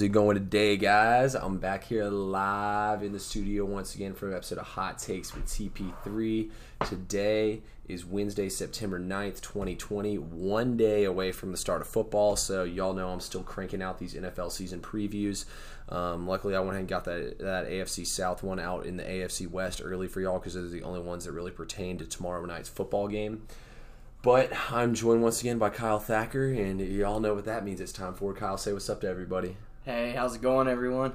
How's it going today, guys? I'm back here live in the studio once again for an episode of Hot Takes with TP3. Today is Wednesday, September 9th, 2020, one day away from the start of football. So y'all know I'm still cranking out these NFL season previews. Luckily, I went ahead and got that AFC South one out in the AFC West early for y'all because those are the only ones that really pertain to tomorrow night's football game. But I'm joined once again by Kyle Thacker, and y'all know what that means. It's time for Kyle. Say what's up to everybody. Hey, how's it going, everyone?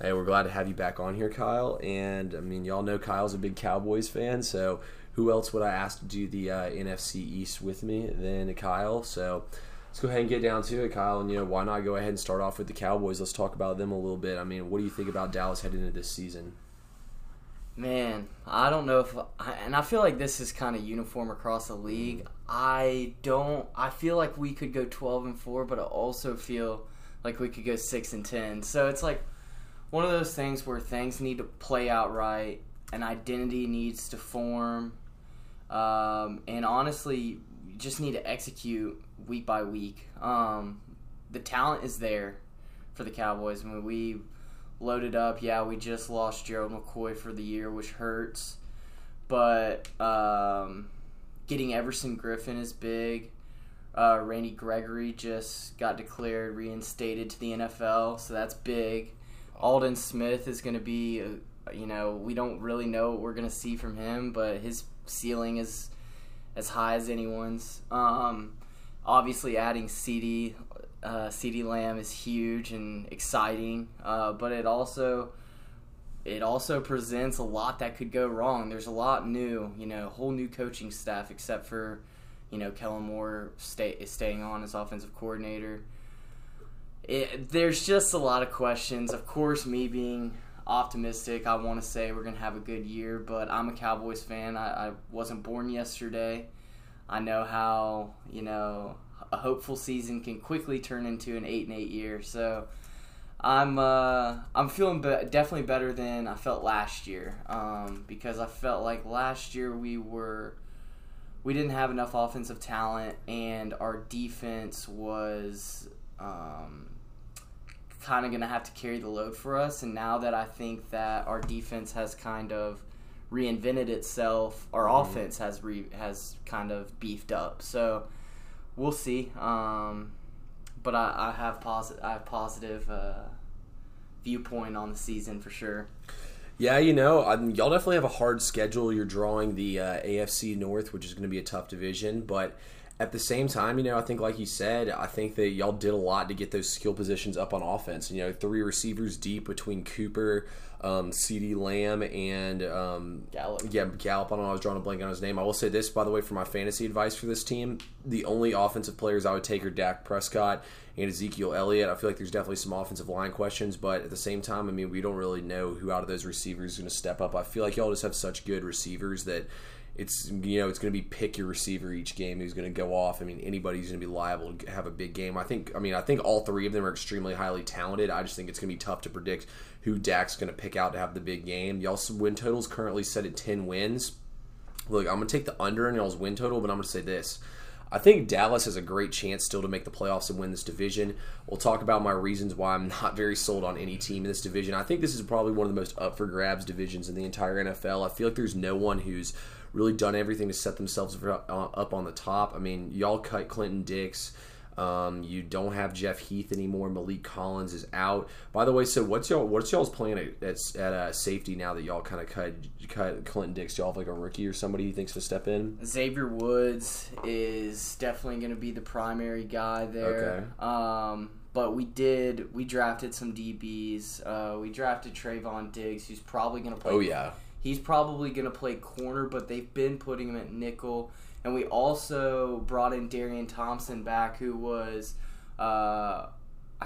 Hey, we're glad to have you back on here, Kyle. And, I mean, y'all know Kyle's a big Cowboys fan, so who else would I ask to do the NFC East with me than Kyle? So let's go ahead and get down to it, Kyle. And, you know, why not go ahead and start off with the Cowboys? Let's talk about them a little bit. I mean, what do you think about Dallas heading into this season? Man, I don't know if, and I feel like this is kind of uniform across the league. I feel like we could go 12-4, but I also feel like we could go 6-10. So it's like one of those things where things need to play out right, an identity needs to form, and honestly, you just need to execute week by week. The talent is there for the Cowboys. I mean, we loaded up. Yeah, we just lost Gerald McCoy for the year, which hurts. But getting Everson Griffen is big. Randy Gregory just got declared reinstated to the NFL, so that's big. Aldon Smith is going to be, we don't really know what we're going to see from him, but his ceiling is as high as anyone's. Obviously, adding CeeDee Lamb is huge and exciting, but it also presents a lot that could go wrong. There's a lot new, whole new coaching staff except for, Kellen Moore is staying on as offensive coordinator. There's just a lot of questions. Of course, me being optimistic, I want to say we're going to have a good year, but I'm a Cowboys fan. I wasn't born yesterday. I know how, a hopeful season can quickly turn into an 8-8 year, so I'm feeling definitely better than I felt last year, because I felt like last year we didn't have enough offensive talent, and our defense was kind of going to have to carry the load for us. And now that I think that our defense has kind of reinvented itself, our offense has kind of beefed up. So we'll see, but I have positive viewpoint on the season for sure. Yeah, y'all definitely have a hard schedule. You're drawing the AFC North, which is going to be a tough division, but at the same time, I think like you said, I think that y'all did a lot to get those skill positions up on offense. Three receivers deep between Cooper, CeeDee Lamb, and Gallup. Yeah, Gallup. I don't know. I was drawing a blank on his name. I will say this, by the way, for my fantasy advice for this team, the only offensive players I would take are Dak Prescott and Ezekiel Elliott. I feel like there's definitely some offensive line questions, but at the same time, we don't really know who out of those receivers is going to step up. I feel like y'all just have such good receivers that it's it's going to be pick your receiver each game who's going to go off. Anybody's going to be liable to have a big game. I think all three of them are extremely highly talented. I just think it's going to be tough to predict who Dak's going to pick out to have the big game. Y'all's win total's currently set at 10 wins. Look, I'm going to take the under in y'all's win total, but I'm going to say this. I think Dallas has a great chance still to make the playoffs and win this division. We'll talk about my reasons why I'm not very sold on any team in this division. I think this is probably one of the most up-for-grabs divisions in the entire NFL. I feel like there's no one who's really done everything to set themselves up on the top. Y'all cut Clinton-Dix. You don't have Jeff Heath anymore. Malik Collins is out. By the way, so what's y'all's plan at safety now that y'all kind of cut Clinton-Dix? Do y'all have like a rookie or somebody you think's to step in? Xavier Woods is definitely going to be the primary guy there. Okay. But we drafted some DBs. We drafted Trayvon Diggs, who's probably going to play. Oh yeah. He's probably going to play corner, but they've been putting him at nickel. And we also brought in Darian Thompson back, who was, I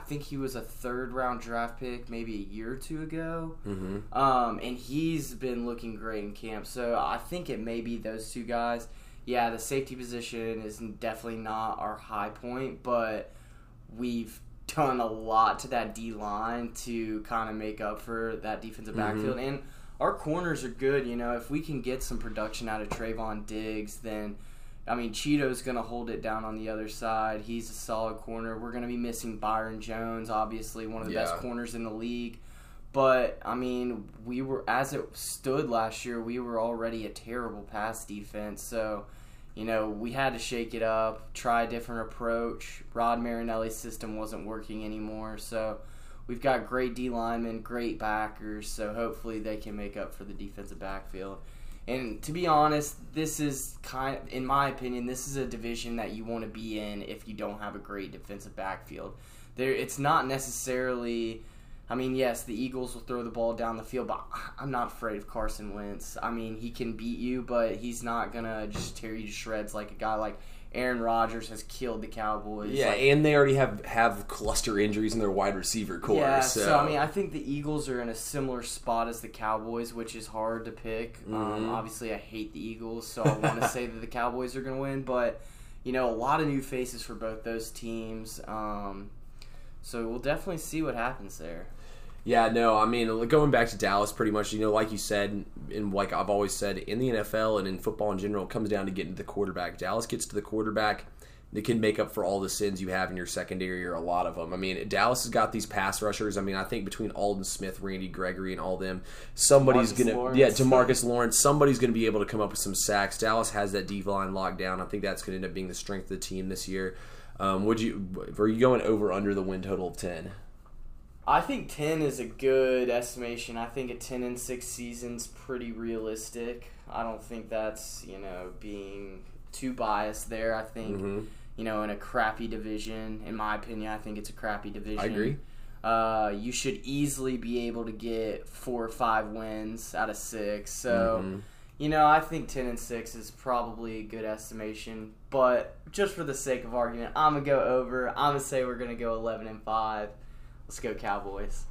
think he was a third-round draft pick maybe a year or two ago. Mm-hmm. And he's been looking great in camp. So I think it may be those two guys. Yeah, the safety position is definitely not our high point, but we've done a lot to that D-line to kind of make up for that defensive backfield. And our corners are good. If we can get some production out of Trayvon Diggs, then I mean, Cheeto's going to hold it down on the other side. He's a solid corner. We're going to be missing Byron Jones, obviously one of the best corners in the league. But, I mean, we were, as it stood last year, we were already a terrible pass defense. So, you know, we had to shake it up, try a different approach. Rod Marinelli's system wasn't working anymore. So, we've got great D linemen, great backers. So, hopefully they can make up for the defensive backfield. And to be honest, this is kind of, in my opinion, this is a division that you want to be in if you don't have a great defensive backfield. There, it's not necessarily... I mean, yes, the Eagles will throw the ball down the field, but I'm not afraid of Carson Wentz. I mean, he can beat you, but he's not going to just tear you to shreds like a guy like Aaron Rodgers has killed the Cowboys. Yeah, like, and they already have cluster injuries in their wide receiver core. Yeah, so, I mean, I think the Eagles are in a similar spot as the Cowboys, which is hard to pick. Mm-hmm. Obviously, I hate the Eagles, so I want to say that the Cowboys are going to win, but, you know, a lot of new faces for both those teams. So we'll definitely see what happens there. Yeah, no, I mean, going back to Dallas pretty much, you know, like you said, and like I've always said, in the NFL and in football in general, it comes down to getting to the quarterback. Dallas gets to the quarterback, they can make up for all the sins you have in your secondary, or a lot of them. I mean, Dallas has got these pass rushers. I mean, I think between Aldon Smith, Randy Gregory, and all them, somebody's going to... Yeah, DeMarcus Lawrence. Somebody's going to be able to come up with some sacks. Dallas has that D line locked down. I think that's going to end up being the strength of the team this year. Were you going over under the win total of 10? I think 10 is a good estimation. I think a 10-6 season's pretty realistic. I don't think that's, you know, being too biased there. I think, you know, in a crappy division, in my opinion, I think it's a crappy division. I agree. You should easily be able to get 4 or 5 wins out of 6. So, you know, I think 10-6 is probably a good estimation. But just for the sake of argument, I'm going to go over. I'm going to say we're going to go 11-5. Let's go Cowboys.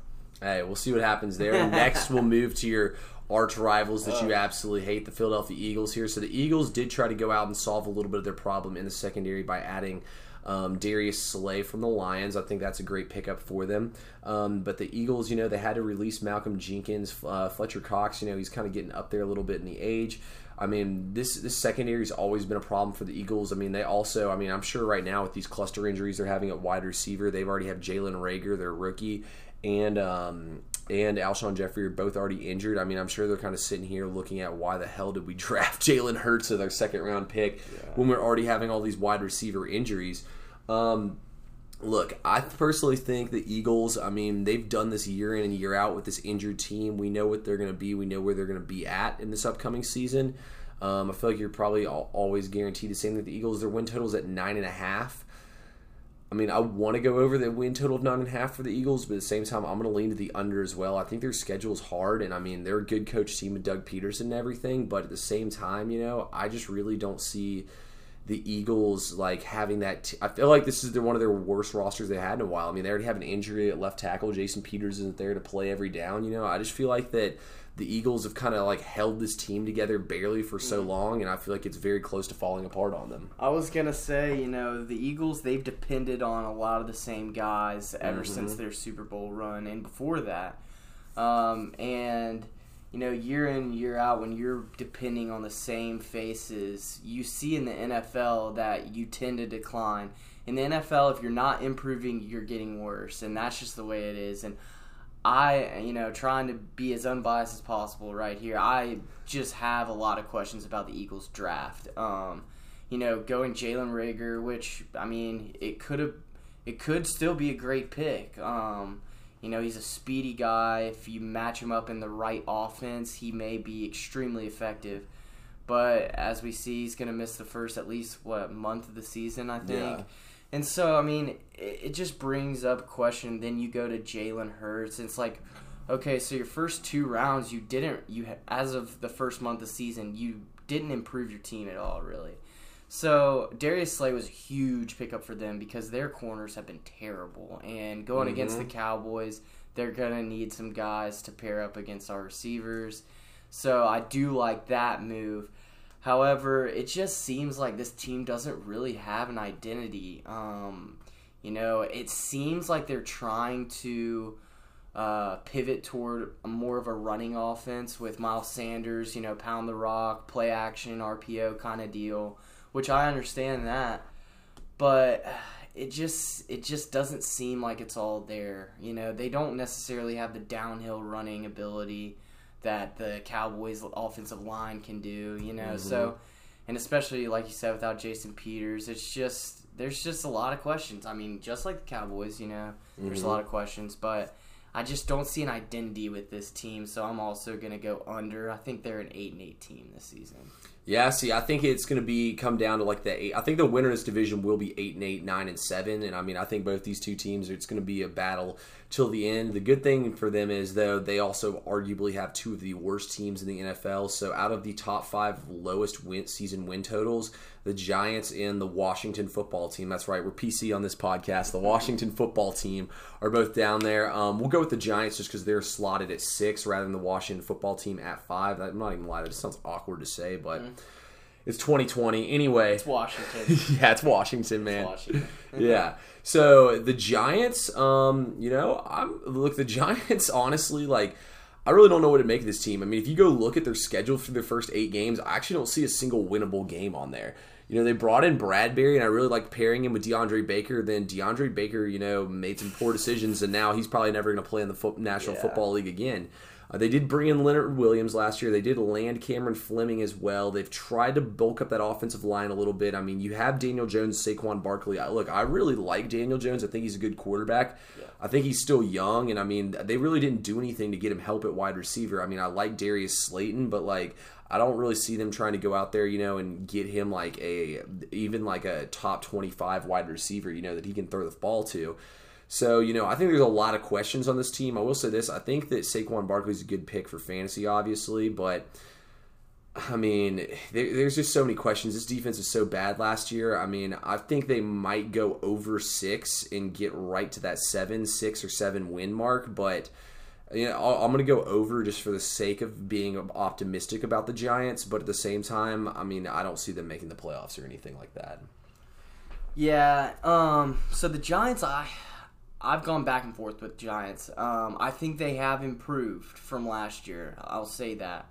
Hey, we'll see what happens there. Next, we'll move to your arch rivals that you absolutely hate, the Philadelphia Eagles here. So the Eagles did try to go out and solve a little bit of their problem in the secondary by adding Darius Slay from the Lions. I think that's a great pickup for them. But the Eagles, you know, they had to release Malcolm Jenkins. Fletcher Cox, you know, he's kind of getting up there a little bit in the age. I mean, this secondary's always been a problem for the Eagles. I mean, they also, I mean, I'm sure right now with these cluster injuries they're having at wide receiver, they've already have Jalen Reagor, their rookie, and Alshon Jeffrey are both already injured. I mean, I'm sure they're kind of sitting here looking at why the hell did we draft Jalen Hurts as our second-round pick when we're already having all these wide receiver injuries. Look, I personally think the Eagles, I mean, they've done this year in and year out with this injured team. We know what they're going to be. We know where they're going to be at in this upcoming season. I feel like you're probably always guaranteed the same with the Eagles. Their win total's at 9.5. I mean, I want to go over the win total of 9.5 for the Eagles, but at the same time, I'm going to lean to the under as well. I think their schedule's hard, and I mean, they're a good coach team with Doug Peterson and everything, but at the same time, you know, I just really don't see the Eagles, like, having that... I feel like this is one of their worst rosters they had in a while. I mean, they already have an injury at left tackle. Jason Peters isn't there to play every down, you know. I just feel like that the Eagles have kind of, like, held this team together barely for so long, and I feel like it's very close to falling apart on them. I was going to say, you know, the Eagles, they've depended on a lot of the same guys ever since their Super Bowl run and before that. And... You know, year in, year out, when you're depending on the same faces, you see in the NFL that you tend to decline. In the NFL, if you're not improving, you're getting worse, and that's just the way it is. And I, you know, trying to be as unbiased as possible right here, I just have a lot of questions about the Eagles draft. You know, going Jalen Reagor, which, I mean, it could still be a great pick. You know, he's a speedy guy. If you match him up in the right offense, he may be extremely effective. But as we see, he's going to miss the first at least, month of the season, I think. Yeah. And so, I mean, it just brings up a question. Then you go to Jalen Hurts. It's like, okay, so your first 2 rounds, as of the first month of the season, you didn't improve your team at all, really. So Darius Slay was a huge pickup for them because their corners have been terrible. And going against the Cowboys, they're going to need some guys to pair up against our receivers. So I do like that move. However, it just seems like this team doesn't really have an identity. You know, it seems like they're trying to pivot toward more of a running offense with Miles Sanders, you know, pound the rock, play action, RPO kind of deal. which I understand that, but it just doesn't seem like it's all there. You know, they don't necessarily have the downhill running ability that the Cowboys offensive line can do, you know. Mm-hmm. So, and especially like you said, without Jason Peters, it's just, there's just a lot of questions. I mean, just like the Cowboys, you know, there's a lot of questions, but I just don't see an identity with this team, so I'm also going to go under. I think they're an 8-8 team this season. Yeah, see, I think it's going to come down to like the 8. I think the winner of this division will be 8-8, 9-7, and I mean, I think both these two teams, it's going to be a battle till the end. The good thing for them is, though, they also arguably have two of the worst teams in the NFL, so out of the top 5 lowest season win totals, the Giants and the Washington football team. That's right, we're PC on this podcast. The Washington football team are both down there. We'll go with the Giants just because they're slotted at 6 rather than the Washington football team at 5. I'm not even lying. That just sounds awkward to say, but it's 2020. Anyway. It's Washington. Yeah, it's Washington, man. It's Washington. Yeah. So the Giants, the Giants, honestly, like, I really don't know what to make of this team. I mean, if you go look at their schedule for their first 8 games, I actually don't see a single winnable game on there. You know, they brought in Bradbury, and I really like pairing him with DeAndre Baker. Then DeAndre Baker, you know, made some poor decisions, and now he's probably never going to play in the National Football League again. They did bring in Leonard Williams last year. They did land Cameron Fleming as well. They've tried to bulk up that offensive line a little bit. I mean, you have Daniel Jones, Saquon Barkley. Look, I really like Daniel Jones. I think he's a good quarterback. Yeah. I think he's still young, and I mean, they really didn't do anything to get him help at wide receiver. I mean, I like Darius Slayton, but like, I don't really see them trying to go out there, you know, and get him like a top 25 wide receiver, you know, that he can throw the ball to. So, you know, I think there's a lot of questions on this team. I will say this. I think that Saquon Barkley's a good pick for fantasy, obviously, but I mean, there's just so many questions. This defense is so bad last year. I mean, I think they might go over 6 and get right to that 6 or 7 win mark, but you know, I'm going to go over just for the sake of being optimistic about the Giants, but at the same time, I mean, I don't see them making the playoffs or anything like that. Yeah, so the Giants, I've gone back and forth with Giants. I think they have improved from last year. I'll say that.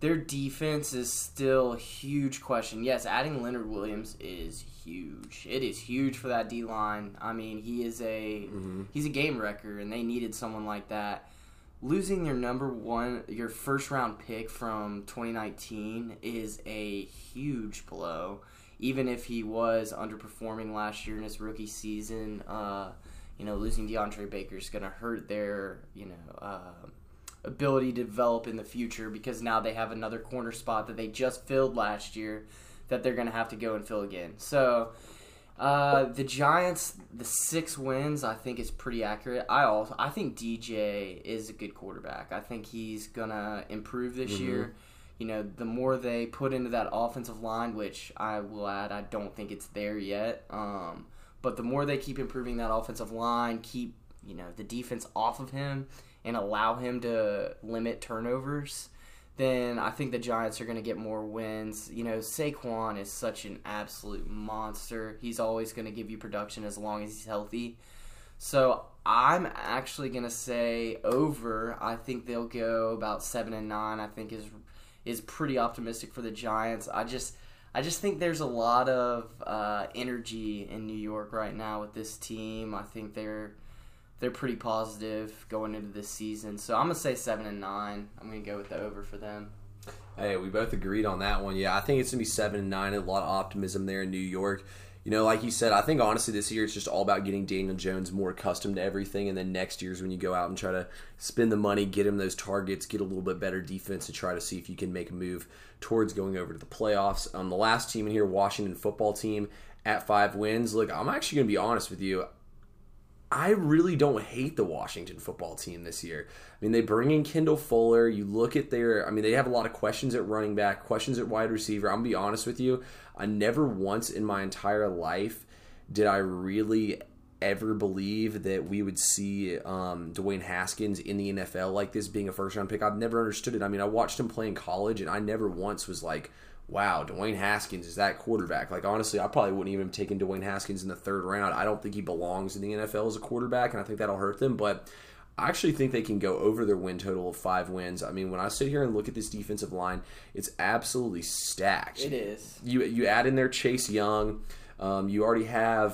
Their defense is still a huge question. Yes, adding Leonard Williams is huge. It is huge for that D-line. I mean, he is he's a game wrecker, and they needed someone like that. Losing your first-round pick from 2019 is a huge blow, even if he was underperforming last year in his rookie season. You know, losing DeAndre Baker is going to hurt their, you know, ability to develop in the future, because now they have another corner spot that they just filled last year that they're going to have to go and fill again. So the Giants, the 6 wins, I think is pretty accurate. I think DJ is a good quarterback. I think he's going to improve this year. You know, the more they put into that offensive line, which I will add, I don't think it's there yet. But the more they keep improving that offensive line, keep, you know, the defense off of him and allow him to limit turnovers, then I think the Giants are going to get more wins. You know, Saquon is such an absolute monster. He's always going to give you production as long as he's healthy. So I'm actually going to say over. I think they'll go about 7-9. I think is pretty optimistic for the Giants. I just think there's a lot of energy in New York right now with this team. I think they're pretty positive going into this season. So I'm going to say 7-9. I'm going to go with the over for them. Hey, we both agreed on that one. Yeah, I think it's going to be 7-9. A lot of optimism there in New York. You know, like you said, I think honestly this year it's just all about getting Daniel Jones more accustomed to everything, and then next year's when you go out and try to spend the money, get him those targets, get a little bit better defense, and try to see if you can make a move towards going over to the playoffs. The last team in here, Washington football team, at 5 wins. Look, I'm actually going to be honest with you. I really don't hate the Washington football team this year. I mean, they bring in Kendall Fuller. You look at they have a lot of questions at running back, questions at wide receiver. I'm going to be honest with you. I never once in my entire life did I really ever believe that we would see Dwayne Haskins in the NFL like this, being a first-round pick. I've never understood it. I mean, I watched him play in college, and I never once was like, wow, Dwayne Haskins is that quarterback. Like, honestly, I probably wouldn't even have taken Dwayne Haskins in the 3rd round. I don't think he belongs in the NFL as a quarterback, and I think that'll hurt them. But I actually think they can go over their win total of 5 wins. I mean, when I sit here and look at this defensive line, it's absolutely stacked. It is. You add in there Chase Young. You already have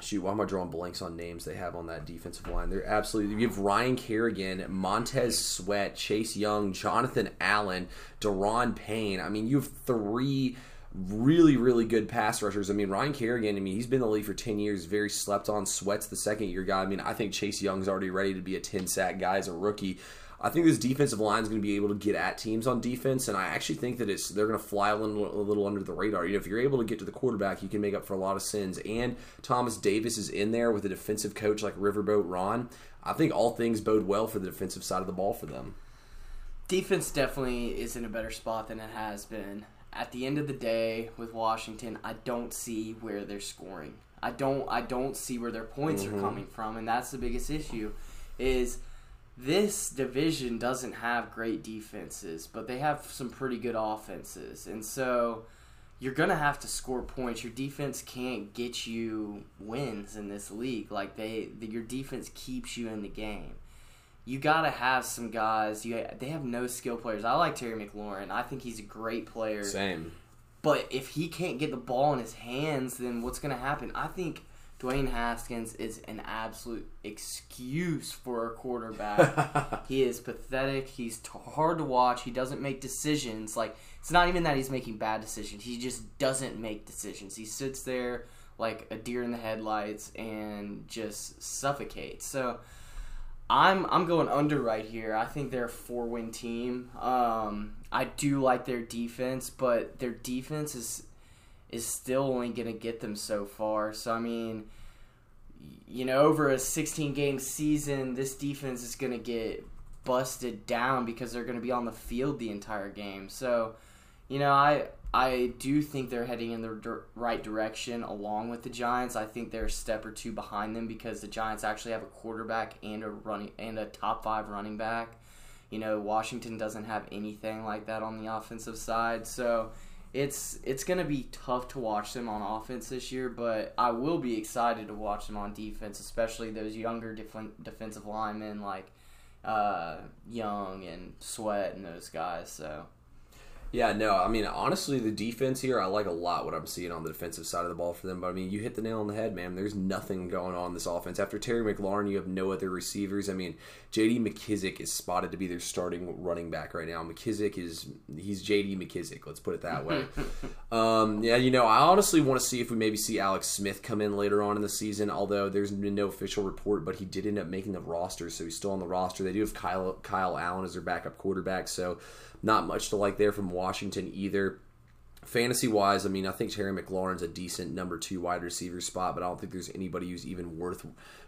shoot, why am I drawing blanks on names they have on that defensive line? They're absolutely... You have Ryan Kerrigan, Montez Sweat, Chase Young, Jonathan Allen, Daron Payne. I mean, you have 3... really, really good pass rushers. I mean, Ryan Kerrigan, I mean, he's been in the league for 10 years, very slept on. Sweat's the second-year guy. I mean, I think Chase Young's already ready to be a 10-sack guy as a rookie. I think this defensive line is going to be able to get at teams on defense, and I actually think that they're going to fly a little under the radar. You know, if you're able to get to the quarterback, you can make up for a lot of sins. And Thomas Davis is in there with a defensive coach like Riverboat Ron. I think all things bode well for the defensive side of the ball for them. Defense definitely is in a better spot than it has been. At the end of the day, with Washington, I don't see where they're scoring. I don't see where their points are coming from, and that's the biggest issue. Is this division doesn't have great defenses, but they have some pretty good offenses, and so you're gonna have to score points. Your defense can't get you wins in this league. Like your defense keeps you in the game. You gotta have some guys. They have no skill players. I like Terry McLaurin. I think he's a great player. Same. But if he can't get the ball in his hands, then what's gonna happen? I think Dwayne Haskins is an absolute excuse for a quarterback. He is pathetic. He's hard to watch. He doesn't make decisions. Like, it's not even that he's making bad decisions. He just doesn't make decisions. He sits there like a deer in the headlights and just suffocates. So I'm going under right here. I think they're a 4-win team. I do like their defense, but their defense is still only going to get them so far. So, I mean, you know, over a 16-game season, this defense is going to get busted down because they're going to be on the field the entire game. So, you know, I do think they're heading in the right direction along with the Giants. I think they're a step or two behind them because the Giants actually have a quarterback and a top-5 running back. You know, Washington doesn't have anything like that on the offensive side. So it's going to be tough to watch them on offense this year, but I will be excited to watch them on defense, especially those younger defensive linemen like Young and Sweat and those guys. So... Yeah, no, I mean, honestly, the defense here, I like a lot what I'm seeing on the defensive side of the ball for them. But, I mean, you hit the nail on the head, man. There's nothing going on in this offense. After Terry McLaurin, you have no other receivers. I mean, J.D. McKissic is spotted to be their starting running back right now. He's J.D. McKissic, let's put it that way. Yeah, you know, I honestly want to see if we maybe see Alex Smith come in later on in the season, although there's been no official report, but he did end up making the roster, so he's still on the roster. They do have Kyle Allen as their backup quarterback, so not much to like there from Washington either. Fantasy-wise, I mean, I think Terry McLaurin's a decent number 2 wide receiver spot, but I don't think there's anybody who's even worth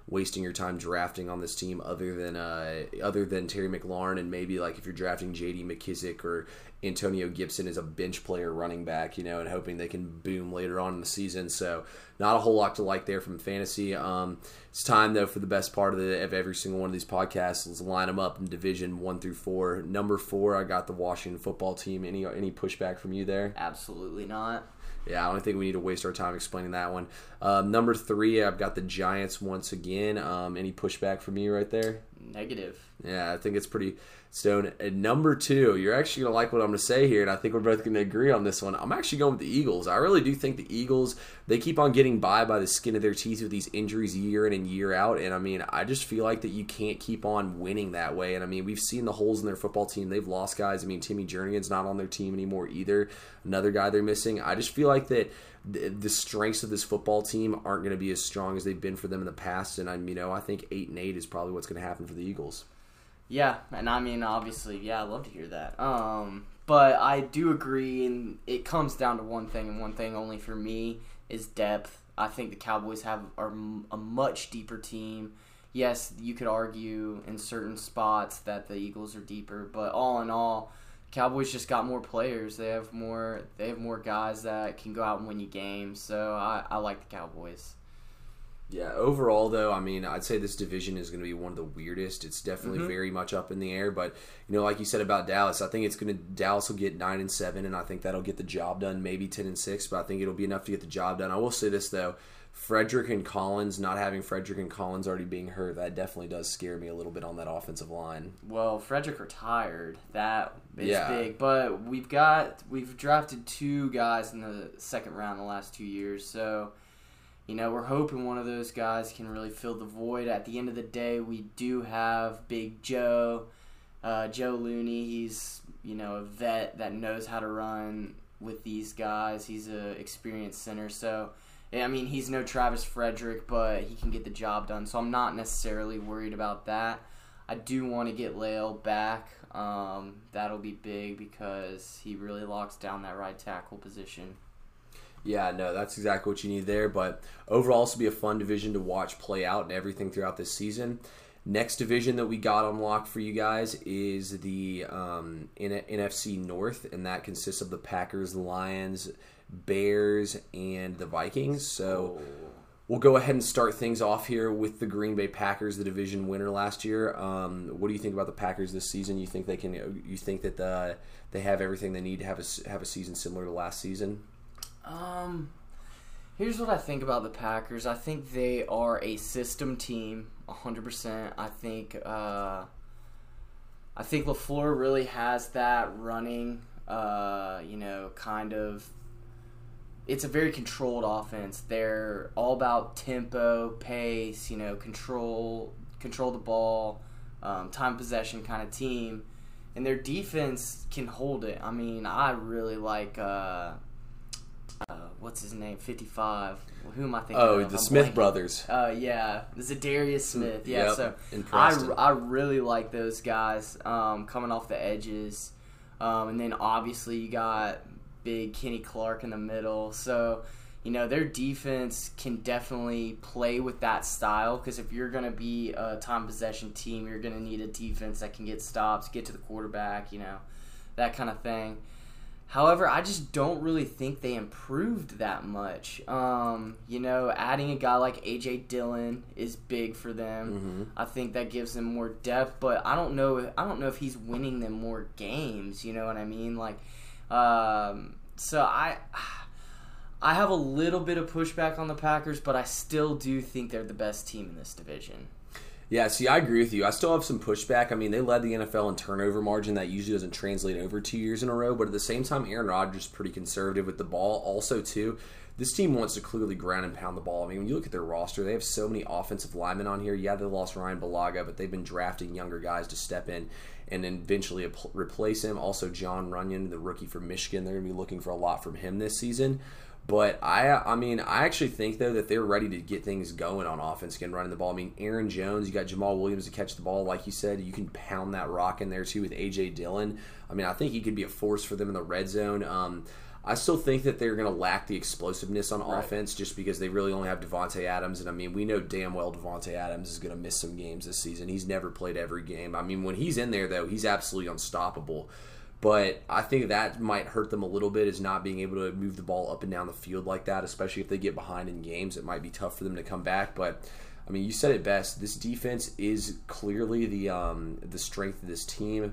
wasting your time drafting on this team other than Terry McLaurin, and maybe like if you're drafting J.D. McKissic or Antonio Gibson as a bench player running back, you know, and hoping they can boom later on in the season. So not a whole lot to like there from fantasy. It's time, though, for the best part of every single one of these podcasts. Let's line them up in Division 1 through 4. Number 4, I got the Washington football team. Any pushback from you there? Absolutely not. Yeah, I don't think we need to waste our time explaining that one. Number 3, I've got the Giants once again. Any pushback from you right there? Negative. Yeah, I think it's pretty stoned. And number 2, you're actually going to like what I'm going to say here, and I think we're both going to agree on this one. I'm actually going with the Eagles. I really do think the Eagles, they keep on getting by the skin of their teeth with these injuries year in and year out, and I mean, I just feel like that you can't keep on winning that way, and I mean, we've seen the holes in their football team. They've lost guys. I mean, Timmy Jernigan's not on their team anymore either. Another guy they're missing. I just feel like that the strengths of this football team aren't going to be as strong as they've been for them in the past, and I think 8-8 is probably what's going to happen for the Eagles. Yeah, and I mean, obviously, yeah, I'd love to hear that. But I do agree, and it comes down to one thing, and one thing only for me is depth. I think the Cowboys are a much deeper team. Yes, you could argue in certain spots that the Eagles are deeper, but all in all, Cowboys just got more players. They have more guys that can go out and win you games. So I like the Cowboys. Yeah, overall, though, I mean, I'd say this division is going to be one of the weirdest. It's definitely very much up in the air. But, you know, like you said about Dallas, I think Dallas will get 9-7, and I think that'll get the job done, maybe 10-6, but I think it'll be enough to get the job done. I will say this, though. Frederick and Collins, not having Frederick and Collins already being hurt, that definitely does scare me a little bit on that offensive line. Well, Frederick retired. That is big. But we've drafted two guys in the second round the last 2 years. So, you know, we're hoping one of those guys can really fill the void. At the end of the day, we do have Big Joe, Joe Looney. He's, you know, a vet that knows how to run with these guys. He's an experienced center, so... I mean, he's no Travis Frederick, but he can get the job done, so I'm not necessarily worried about that. I do want to get Lael back. That'll be big because he really locks down that right tackle position. Yeah, no, that's exactly what you need there, but overall this will be a fun division to watch play out and everything throughout this season. Next division that we got on lock for you guys is the NFC North, and that consists of the Packers, the Lions, Bears, and the Vikings. So we'll go ahead and start things off here with the Green Bay Packers, the division winner last year. What do you think about the Packers this season? You think they can? You think that they have everything they need to have a season similar to last season? Here's what I think about the Packers. I think they are a system team, 100%. I think LaFleur really has that running. It's a very controlled offense. They're all about tempo, pace, you know, control the ball, time possession kind of team. And their defense can hold it. I mean, I really like, what's his name, 55. Well, who am I thinking of? The Smith brothers. Zadarius Smith. Yeah, yep. So I really like those guys coming off the edges. And then obviously you got big Kenny Clark in the middle. So, you know, their defense can definitely play with that style because if you're going to be a time possession team, you're going to need a defense that can get stops, get to the quarterback, you know, that kind of thing. However, I just don't really think they improved that much. You know, adding a guy like AJ Dillon is big for them. Mm-hmm. I think that gives them more depth, but I don't know if he's winning them more games, you know what I mean? Like So I have a little bit of pushback on the Packers, but I still do think they're the best team in this division. Yeah, see, I agree with you. I still have some pushback. I mean, they led the NFL in turnover margin. That usually doesn't translate over 2 years in a row, but at the same time, Aaron Rodgers is pretty conservative with the ball. Also, too, this team wants to clearly ground and pound the ball. I mean, when you look at their roster, they have so many offensive linemen on here. Yeah, they lost Ryan Balaga, but they've been drafting younger guys to step in and eventually replace him. Also, John Runyon, the rookie from Michigan, they're going to be looking for a lot from him this season. But, I actually think, though, that they're ready to get things going on offense again, running the ball. I mean, Aaron Jones, you got Jamal Williams to catch the ball. Like you said, you can pound that rock in there, too, with A.J. Dillon. I mean, I think he could be a force for them in the red zone. I still think that they're going to lack the explosiveness on offense just because they really only have Davante Adams. And, I mean, we know damn well Davante Adams is going to miss some games this season. He's never played every game. I mean, when he's in there, though, he's absolutely unstoppable. But I think that might hurt them a little bit is not being able to move the ball up and down the field like that, especially if they get behind in games. It might be tough for them to come back. But, I mean, you said it best. This defense is clearly the strength of this team.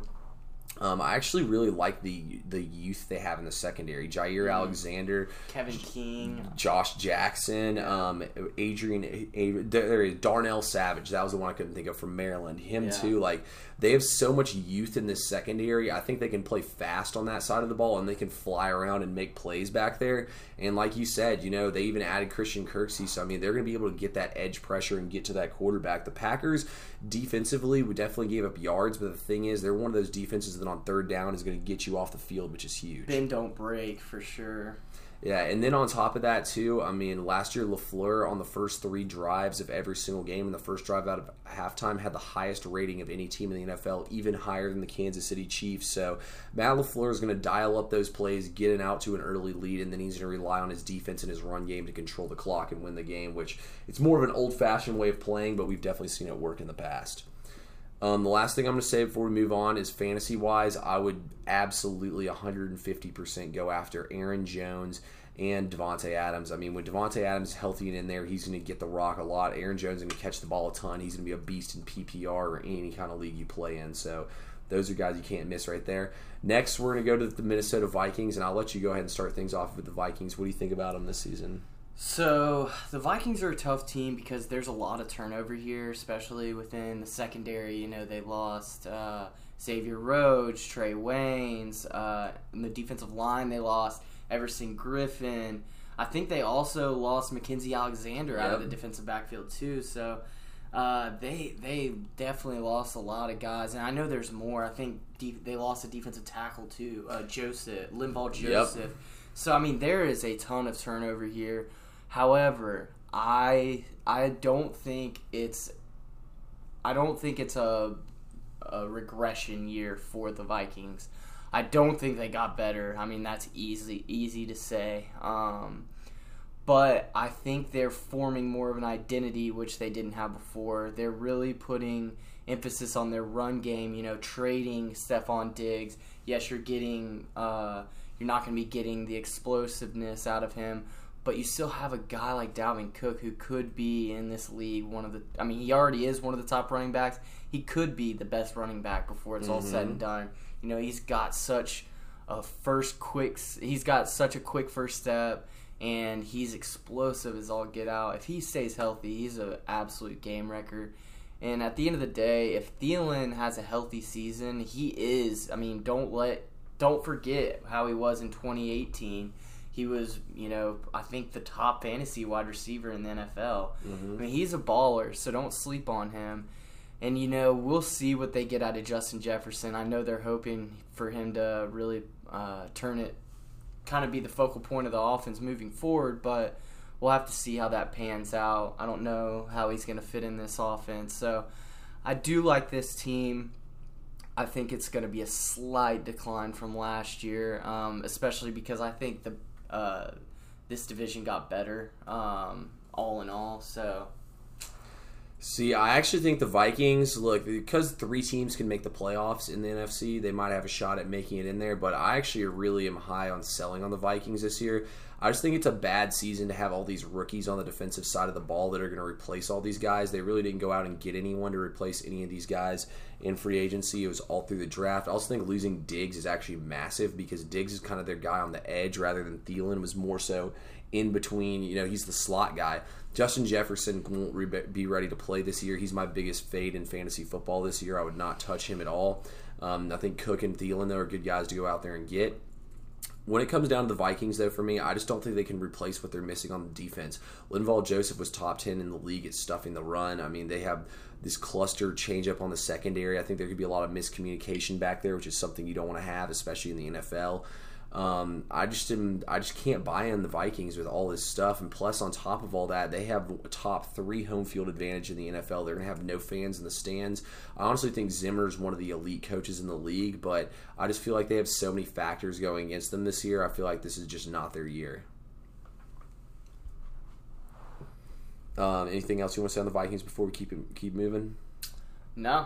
I actually really like the youth they have in the secondary. Jair Alexander, Kevin King, Josh Jackson, Darnell Savage. That was the one I couldn't think of from Maryland. Him too. Like they have so much youth in this secondary. I think they can play fast on that side of the ball and they can fly around and make plays back there. And like you said, you know, they even added Christian Kirksey. So I mean, they're going to be able to get that edge pressure and get to that quarterback. The Packers defensively, we definitely gave up yards, but the thing is, they're one of those defenses that on third down is going to get you off the field, which is huge. Bend don't break for sure. Yeah, and then on top of that too, I mean, last year LaFleur on the first three drives of every single game and the first drive out of halftime had the highest rating of any team in the NFL, even higher than the Kansas City Chiefs. So Matt LaFleur is going to dial up those plays, get it out to an early lead, and then he's going to rely on his defense and his run game to control the clock and win the game, which it's more of an old-fashioned way of playing, but we've definitely seen it work in the past. The last thing I'm going to say before we move on is fantasy-wise, I would absolutely 150% go after Aaron Jones and Davante Adams. I mean, when Davante Adams is healthy and in there, he's going to get the rock a lot. Aaron Jones is going to catch the ball a ton. He's going to be a beast in PPR or any kind of league you play in. So those are guys you can't miss right there. Next, we're going to go to the Minnesota Vikings, and I'll let you go ahead and start things off with the Vikings. What do you think about them this season? So the Vikings are a tough team because there's a lot of turnover here, especially within the secondary. You know, they lost Xavier Rhodes, Trey Waynes. In the defensive line, they lost Everson Griffen. I think they also lost Mackenzie Alexander out of the defensive backfield too. So they definitely lost a lot of guys, and I know there's more. I think they lost a defensive tackle too, Linval Joseph. Yep. So I mean, there is a ton of turnover here. However, I don't think it's a regression year for the Vikings. I don't think they got better. I mean, that's easy to say. But I think they're forming more of an identity, which they didn't have before. They're really putting emphasis on their run game, you know, trading Stephon Diggs. Yes, you're not going to be getting the explosiveness out of him, but you still have a guy like Dalvin Cook who could be in this league he already is one of the top running backs. He could be the best running back before it's all said and done. You know, he's got such a quick first step, and he's explosive as all get out. If he stays healthy, he's an absolute game wrecker. And at the end of the day, if Thielen has a healthy season, he is. I mean, don't forget how he was in 2018. He was, you know, I think the top fantasy wide receiver in the NFL. Mm-hmm. I mean, he's a baller, so don't sleep on him. And, you know, we'll see what they get out of Justin Jefferson. I know they're hoping for him to really turn it, kind of be the focal point of the offense moving forward, but we'll have to see how that pans out. I don't know how he's going to fit in this offense. So I do like this team. I think it's going to be a slight decline from last year, especially because I think this division got better all in all, so... See, I actually think the Vikings, look, because three teams can make the playoffs in the NFC, they might have a shot at making it in there, but I actually really am high on selling on the Vikings this year. I just think it's a bad season to have all these rookies on the defensive side of the ball that are going to replace all these guys. They really didn't go out and get anyone to replace any of these guys in free agency. It was all through the draft. I also think losing Diggs is actually massive because Diggs is kind of their guy on the edge rather than Thielen was more so in between. You know, he's the slot guy. Justin Jefferson won't be ready to play this year. He's my biggest fade in fantasy football this year. I would not touch him at all. I think Cook and Thielen, though, are good guys to go out there and get. When it comes down to the Vikings, though, for me, I just don't think they can replace what they're missing on the defense. Linval Joseph was top 10 in the league at stuffing the run. I mean, they have this cluster change-up on the secondary. I think there could be a lot of miscommunication back there, which is something you don't want to have, especially in the NFL. I just can't buy in the Vikings with all this stuff, and plus on top of all that, they have top 3 home field advantage in the NFL. They're going to have no fans in the stands. I honestly think Zimmer's one of the elite coaches in the league, but I just feel like they have so many factors going against them this year. I feel like this is just not their year. Anything else you want to say on the Vikings before we keep moving? No.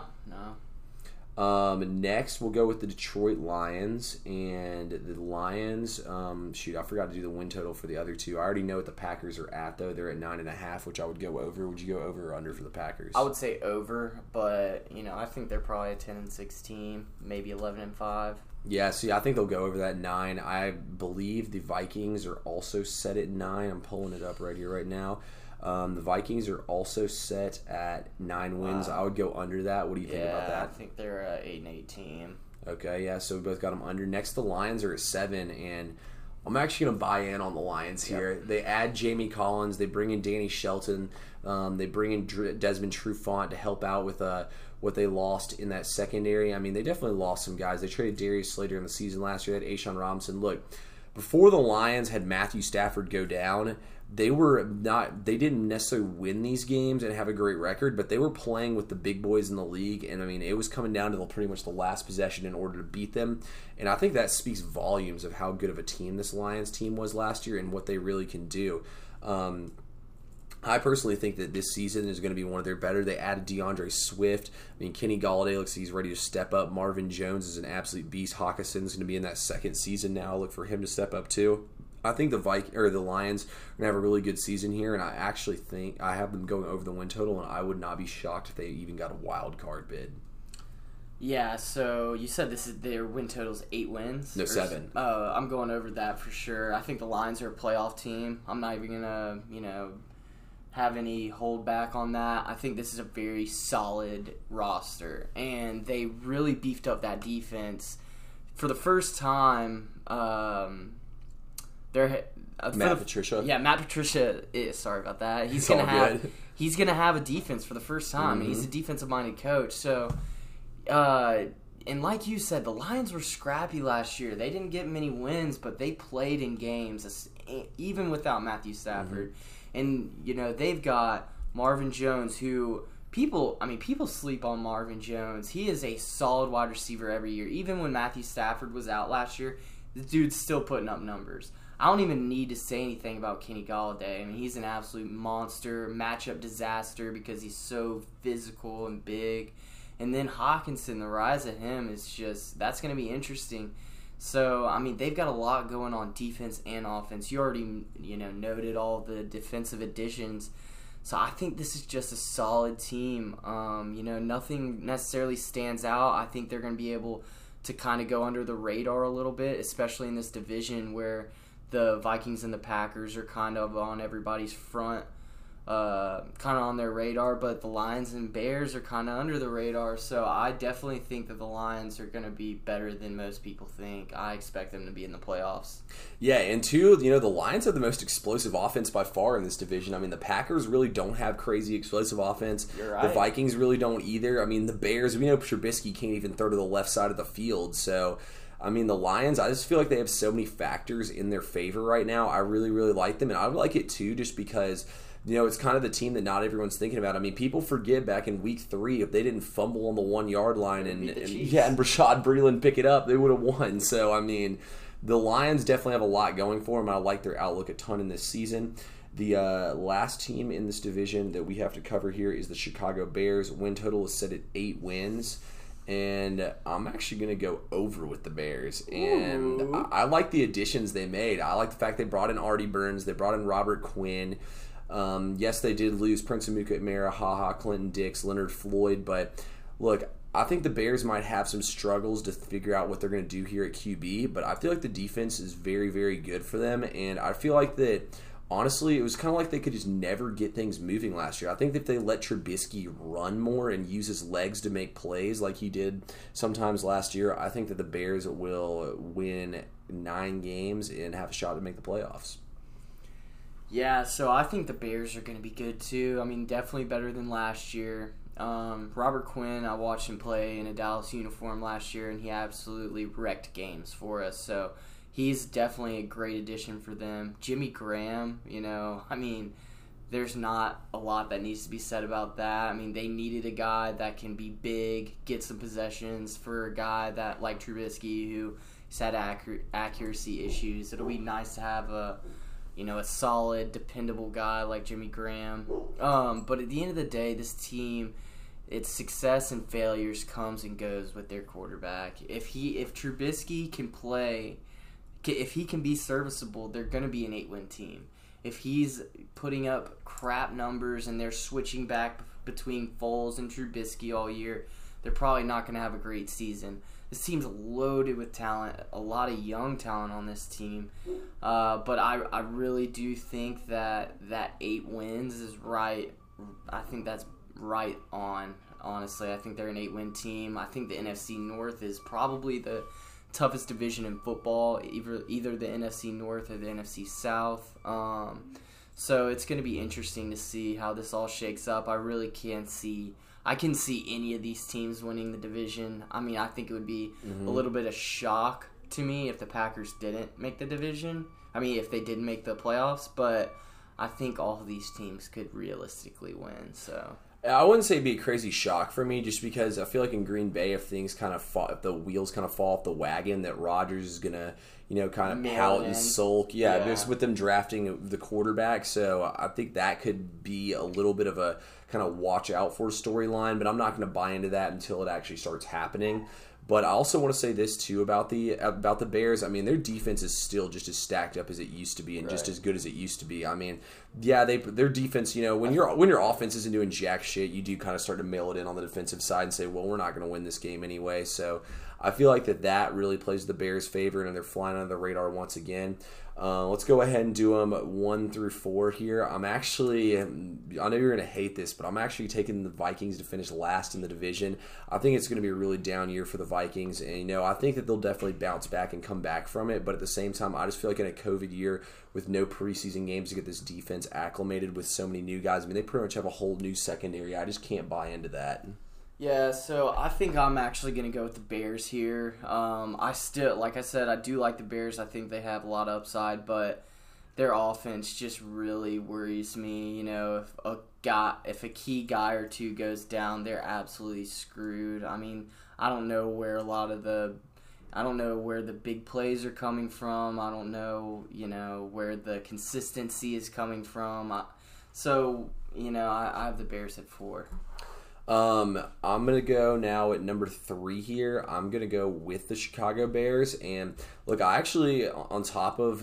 Next, we'll go with the Detroit Lions. And the Lions, I forgot to do the win total for the other two. I already know what the Packers are at, though. They're at 9.5, which I would go over. Would you go over or under for the Packers? I would say over, but, you know, I think they're probably a 10-6 team, maybe 11-5. Yeah, see, I think they'll go over that 9. I believe the Vikings are also set at 9. I'm pulling it up right here right now. The Vikings are also set at 9 wins. I would go under that. What do you think about that? I think they're an 8-8 team. Okay, yeah, so we both got them under. Next, the Lions are at 7, and I'm actually going to buy in on the Lions here. Yep. They add Jamie Collins. They bring in Danny Shelton. They bring in Desmond Trufant to help out with what they lost in that secondary. I mean, they definitely lost some guys. They traded Darius Slay in the season last year. They had Ashawn Robinson. Look, before the Lions had Matthew Stafford go down, they didn't necessarily win these games and have a great record, but they were playing with the big boys in the league, and I mean, it was coming down to pretty much the last possession in order to beat them. And I think that speaks volumes of how good of a team this Lions team was last year and what they really can do. I personally think that this season is going to be one of their better. They added DeAndre Swift. I mean, Kenny Golladay looks like he's ready to step up. Marvin Jones is an absolute beast. Hawkinson's going to be in that second season now. Look for him to step up too. I think the Lions are going to have a really good season here, and I actually think I have them going over the win total, and I would not be shocked if they even got a wild card bid. Yeah, so you said this is their win total's 8 wins? No, 7. I'm going over that for sure. I think the Lions are a playoff team. I'm not even going to, have any hold back on that. I think this is a very solid roster, and they really beefed up that defense. For the first time, Matt Patricia. Yeah, Matt Patricia is. Sorry about that. He's going to have a defense for the first time, and he's a defensive-minded coach. So, and like you said, the Lions were scrappy last year. They didn't get many wins, but they played in games, even without Matthew Stafford. Mm-hmm. And, they've got Marvin Jones, who people sleep on Marvin Jones. He is a solid wide receiver every year. Even when Matthew Stafford was out last year, the dude's still putting up numbers. I don't even need to say anything about Kenny Golladay. I mean, he's an absolute monster, matchup disaster because he's so physical and big. And then Hawkinson, the rise of him is just, that's going to be interesting. So, they've got a lot going on defense and offense. You already, noted all the defensive additions. So, I think this is just a solid team. Nothing necessarily stands out. I think they're going to be able to kind of go under the radar a little bit, especially in this division where the Vikings and the Packers are kind of on everybody's front. Kind of on their radar, but the Lions and Bears are kind of under the radar, so I definitely think that the Lions are going to be better than most people think. I expect them to be in the playoffs. Yeah, and two, the Lions have the most explosive offense by far in this division. The Packers really don't have crazy explosive offense. You're right. The Vikings really don't either. The Bears, we know Trubisky can't even throw to the left side of the field, so the Lions, I just feel like they have so many factors in their favor right now. I really, really like them, and I would like it too just because it's kind of the team that not everyone's thinking about. People forget back in week 3, if they didn't fumble on the 1 yard line and Rashad Breeland pick it up, they would have won. So, the Lions definitely have a lot going for them. I like their outlook a ton in this season. The last team in this division that we have to cover here is the Chicago Bears. Win total is set at 8 wins. And I'm actually going to go over with the Bears. And I like the additions they made. I like the fact they brought in Artie Burns. They brought in Robert Quinn. Yes, they did lose Prince Amukamara, HaHa Clinton-Dix, Leonard Floyd, but look, I think the Bears might have some struggles to figure out what they're going to do here at QB, but I feel like the defense is very, very good for them, and I feel like that, honestly, it was kind of like they could just never get things moving last year. I think if they let Trubisky run more and use his legs to make plays like he did sometimes last year, I think that the Bears will win 9 games and have a shot to make the playoffs. Yeah, so I think the Bears are going to be good, too. Definitely better than last year. Robert Quinn, I watched him play in a Dallas uniform last year, and he absolutely wrecked games for us. So he's definitely a great addition for them. Jimmy Graham, there's not a lot that needs to be said about that. They needed a guy that can be big, get some possessions for a guy that, like Trubisky, who's had accuracy issues. It'll be nice to have a solid, dependable guy like Jimmy Graham. But at the end of the day, this team, its success and failures comes and goes with their quarterback. If Trubisky can play, if he can be serviceable, they're going to be an 8-win team. If he's putting up crap numbers and they're switching back between Foles and Trubisky all year, they're probably not going to have a great season. This team's loaded with talent, a lot of young talent on this team. But I really do think that 8 wins is right. I think that's right on, honestly. I think they're an 8-win team. I think the NFC North is probably the toughest division in football, either the NFC North or the NFC South. So it's going to be interesting to see how this all shakes up. I can see any of these teams winning the division. I think it would be a little bit of shock to me if the Packers didn't make the division. If they didn't make the playoffs, but I think all of these teams could realistically win. So I wouldn't say it'd be a crazy shock for me, just because I feel like in Green Bay, if the wheels kind of fall off the wagon, that Rodgers is gonna, kind of pout and sulk. Yeah, just with them drafting the quarterback. So I think that could be a little bit of a kind of watch out for storyline, but I'm not going to buy into that until it actually starts happening. But I also want to say this too about the Bears. I mean, their defense is still just as stacked up as it used to be, and just as good as it used to be. I mean, yeah, their defense. You know, when your offense isn't doing jack shit, you do kind of start to mail it in on the defensive side and say, well, we're not going to win this game anyway. So I feel like that really plays the Bears' favor, and they're flying under the radar once again. Let's go ahead and do them 1 through 4 here. I know you're going to hate this, but I'm actually taking the Vikings to finish last in the division. I think it's going to be a really down year for the Vikings, and I think that they'll definitely bounce back and come back from it. But at the same time, I just feel like in a COVID year with no preseason games to get this defense acclimated with so many new guys, I mean, they pretty much have a whole new secondary. I just can't buy into that. Yeah, so I think I'm actually going to go with the Bears here. I still, like I said, I do like the Bears. I think they have a lot of upside, but their offense just really worries me. You know, if a key guy or two goes down, they're absolutely screwed. I mean, I don't know where the big plays are coming from. I don't know, where the consistency is coming from. I have the Bears at 4. I'm going to go now at number 3 here. I'm going to go with the Chicago Bears. And look, I actually, on top of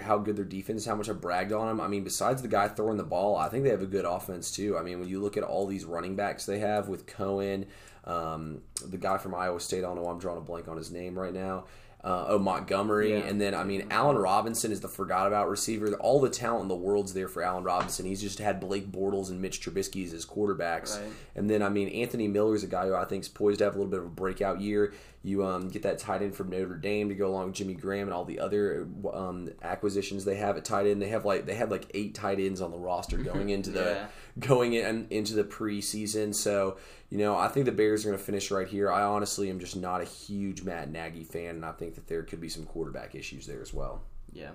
how good their defense is, how much I bragged on them, I mean, besides the guy throwing the ball, I think they have a good offense too. I mean, when you look at all these running backs they have with Cohen, the guy from Iowa State, I don't know why I'm drawing a blank on his name right now. Montgomery, yeah. And then Allen Robinson is the forgot about receiver. All the talent in the world's there for Allen Robinson. He's just had Blake Bortles and Mitch Trubisky as his quarterbacks, right. And then Anthony Miller is a guy who I think is poised to have a little bit of a breakout year. You get that tight end from Notre Dame to go along with Jimmy Graham and all the other acquisitions they have at tight end. They had like 8 tight ends on the roster going into into the preseason. So I think the Bears are going to finish right here. I honestly am just not a huge Matt Nagy fan, and I think that there could be some quarterback issues there as well. Yeah.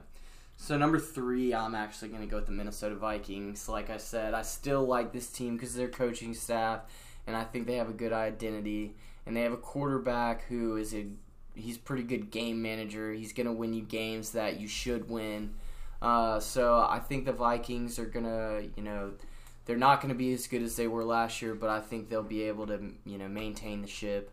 So number 3, I'm actually going to go with the Minnesota Vikings. Like I said, I still like this team because of their coaching staff, and I think they have a good identity. And they have a quarterback who is he's pretty good game manager. He's going to win you games that you should win. So I think the Vikings are going to, they're not going to be as good as they were last year, but I think they'll be able to, maintain the ship.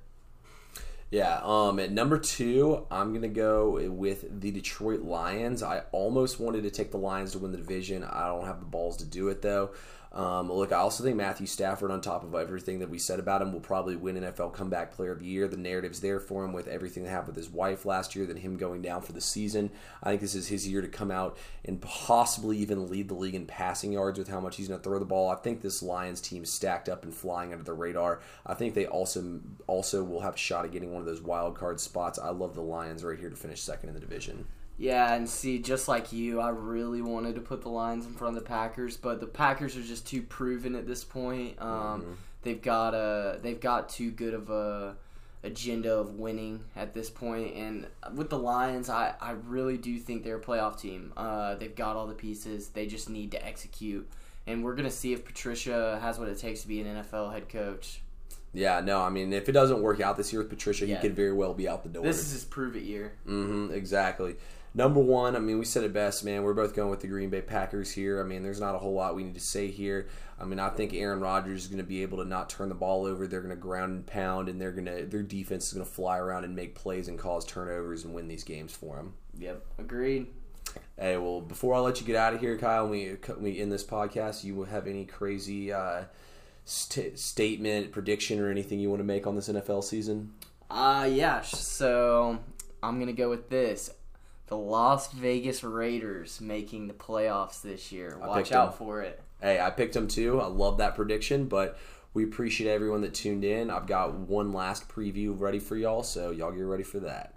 Yeah, at number 2, I'm going to go with the Detroit Lions. I almost wanted to take the Lions to win the division. I don't have the balls to do it, though. Look, I also think Matthew Stafford, on top of everything that we said about him, will probably win NFL Comeback Player of the Year. The narrative's there for him with everything that happened with his wife last year, then him going down for the season. I think this is his year to come out and possibly even lead the league in passing yards with how much he's going to throw the ball. I think this Lions team is stacked up and flying under the radar. I think they also will have a shot at getting one of those wild card spots. I love the Lions right here to finish second in the division. Yeah, and see, just like you, I really wanted to put the Lions in front of the Packers, but the Packers are just too proven at this point. They've got too good of a agenda of winning at this point. And with the Lions, I really do think they're a playoff team. They've got all the pieces. They just need to execute. And we're going to see if Patricia has what it takes to be an NFL head coach. Yeah, no, if it doesn't work out this year with Patricia, he could very well be out the door. This is his prove-it year. Mm-hmm, exactly. Number 1, we said it best, man. We're both going with the Green Bay Packers here. There's not a whole lot we need to say here. I think Aaron Rodgers is going to be able to not turn the ball over. They're going to ground and pound, and their defense is going to fly around and make plays and cause turnovers and win these games for them. Yep, agreed. Hey, well, before I let you get out of here, Kyle, when we end this podcast, you will have any crazy statement, prediction, or anything you want to make on this NFL season? Yeah. So I'm going to go with this. The Las Vegas Raiders making the playoffs this year. Watch out for it. Hey, I picked them too. I love that prediction, but we appreciate everyone that tuned in. I've got one last preview ready for y'all, so y'all get ready for that.